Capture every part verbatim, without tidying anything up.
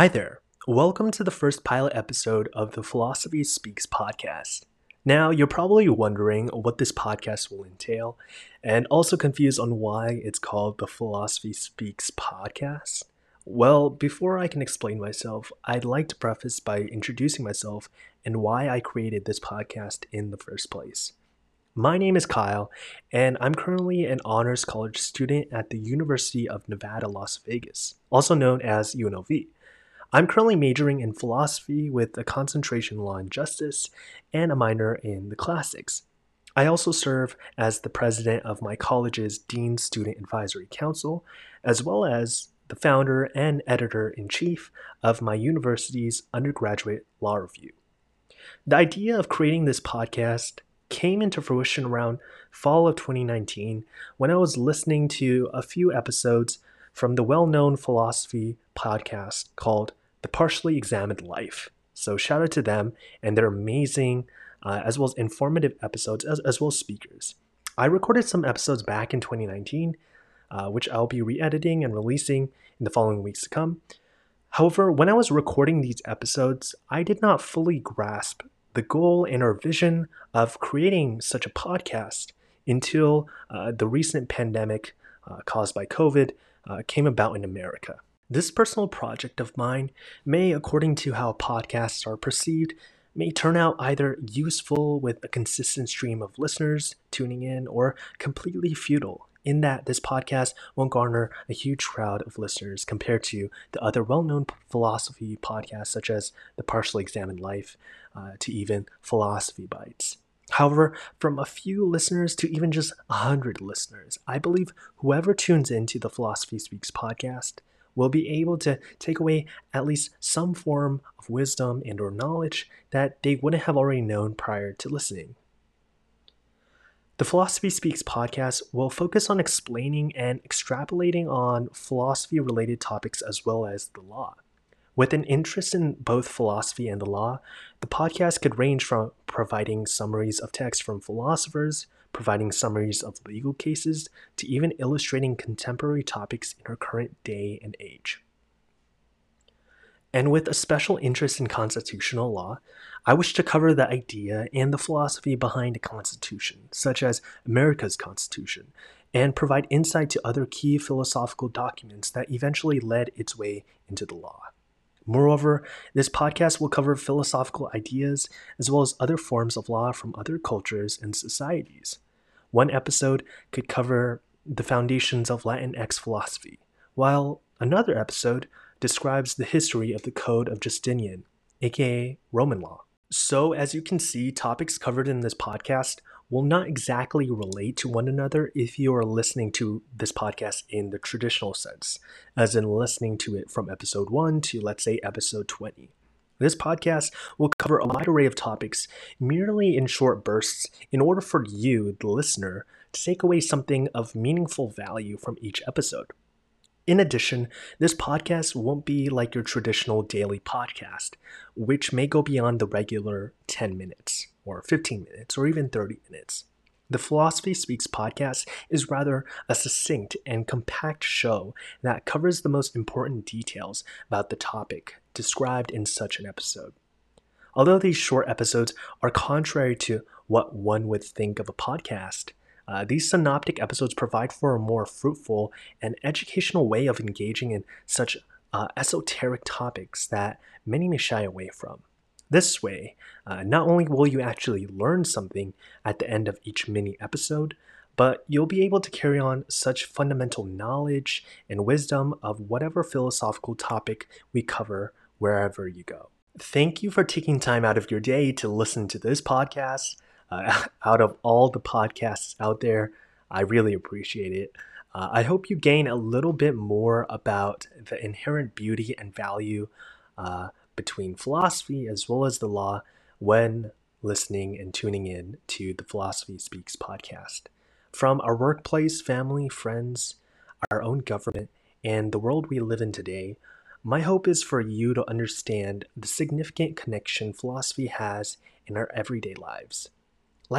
Hi there. Welcome to the first pilot episode of the Philosophy Speaks Podcast. Now, you're probably wondering what this podcast will entail and also confused on why it's called the Philosophy Speaks Podcast. Well, before I can explain myself, I'd like to preface by introducing myself and why I created this podcast in the first place. My name is Kyle, and I'm currently an honors college student at the University of Nevada, Las Vegas, also known as U N L V. I'm currently majoring in philosophy with a concentration in law and justice and a minor in the classics. I also serve as the president of my college's Dean Student Advisory Council, as well as the founder and editor-in-chief of my university's undergraduate law review. The idea of creating this podcast came into fruition around fall of twenty nineteen when I was listening to a few episodes from the well-known philosophy podcast called The Partially Examined Life. So shout out to them and their amazing, uh, as well as informative episodes, as, as well as speakers. I recorded some episodes back in twenty nineteen, uh, which I'll be re-editing and releasing in the following weeks to come. However, when I was recording these episodes, I did not fully grasp the goal and our vision of creating such a podcast until uh, the recent pandemic uh, caused by COVID uh, came about in America. This personal project of mine may, according to how podcasts are perceived, may turn out either useful with a consistent stream of listeners tuning in or completely futile in that this podcast won't garner a huge crowd of listeners compared to the other well-known philosophy podcasts such as The Partially Examined Life uh, to even Philosophy Bites. However, from a few listeners to even just one hundred listeners, I believe whoever tunes into the Philosophy Speaks podcast will be able to take away at least some form of wisdom and or knowledge that they wouldn't have already known prior to listening. The Philosophy Speaks podcast will focus on explaining and extrapolating on philosophy-related topics as well as the law. With an interest in both philosophy and the law, the podcast could range from providing summaries of texts from philosophers, providing summaries of legal cases, to even illustrating contemporary topics in our current day and age. And with a special interest in constitutional law, I wish to cover the idea and the philosophy behind a constitution, such as America's Constitution, and provide insight to other key philosophical documents that eventually led its way into the law. Moreover, this podcast will cover philosophical ideas as well as other forms of law from other cultures and societies. One episode could cover the foundations of Latinx philosophy, while another episode describes the history of the Code of Justinian, aka Roman law. So, as you can see, topics covered in this podcast will not exactly relate to one another if you are listening to this podcast in the traditional sense, as in listening to it from episode one to, let's say, episode twenty. This podcast will cover a wide array of topics merely in short bursts in order for you, the listener, to take away something of meaningful value from each episode. In addition, this podcast won't be like your traditional daily podcast, which may go beyond the regular ten minutes, or fifteen minutes, or even thirty minutes. The Philosophy Speaks podcast is rather a succinct and compact show that covers the most important details about the topic described in such an episode. Although these short episodes are contrary to what one would think of a podcast, Uh, these synoptic episodes provide for a more fruitful and educational way of engaging in such uh, esoteric topics that many may shy away from. This way, uh, not only will you actually learn something at the end of each mini episode, but you'll be able to carry on such fundamental knowledge and wisdom of whatever philosophical topic we cover wherever you go. Thank you for taking time out of your day to listen to this podcast. Uh, out of all the podcasts out there, I really appreciate it. Uh, I hope you gain a little bit more about the inherent beauty and value uh, between philosophy as well as the law when listening and tuning in to the Philosophy Speaks podcast. From our workplace, family, friends, our own government, and the world we live in today, my hope is for you to understand the significant connection philosophy has in our everyday lives.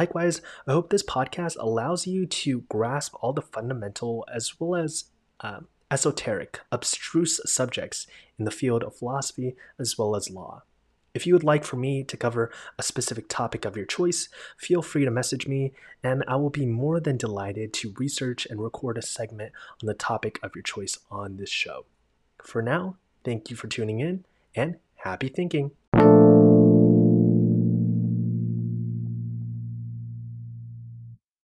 Likewise, I hope this podcast allows you to grasp all the fundamental as well as um, esoteric, abstruse subjects in the field of philosophy as well as law. If you would like for me to cover a specific topic of your choice, feel free to message me, and I will be more than delighted to research and record a segment on the topic of your choice on this show. For now, thank you for tuning in, and happy thinking!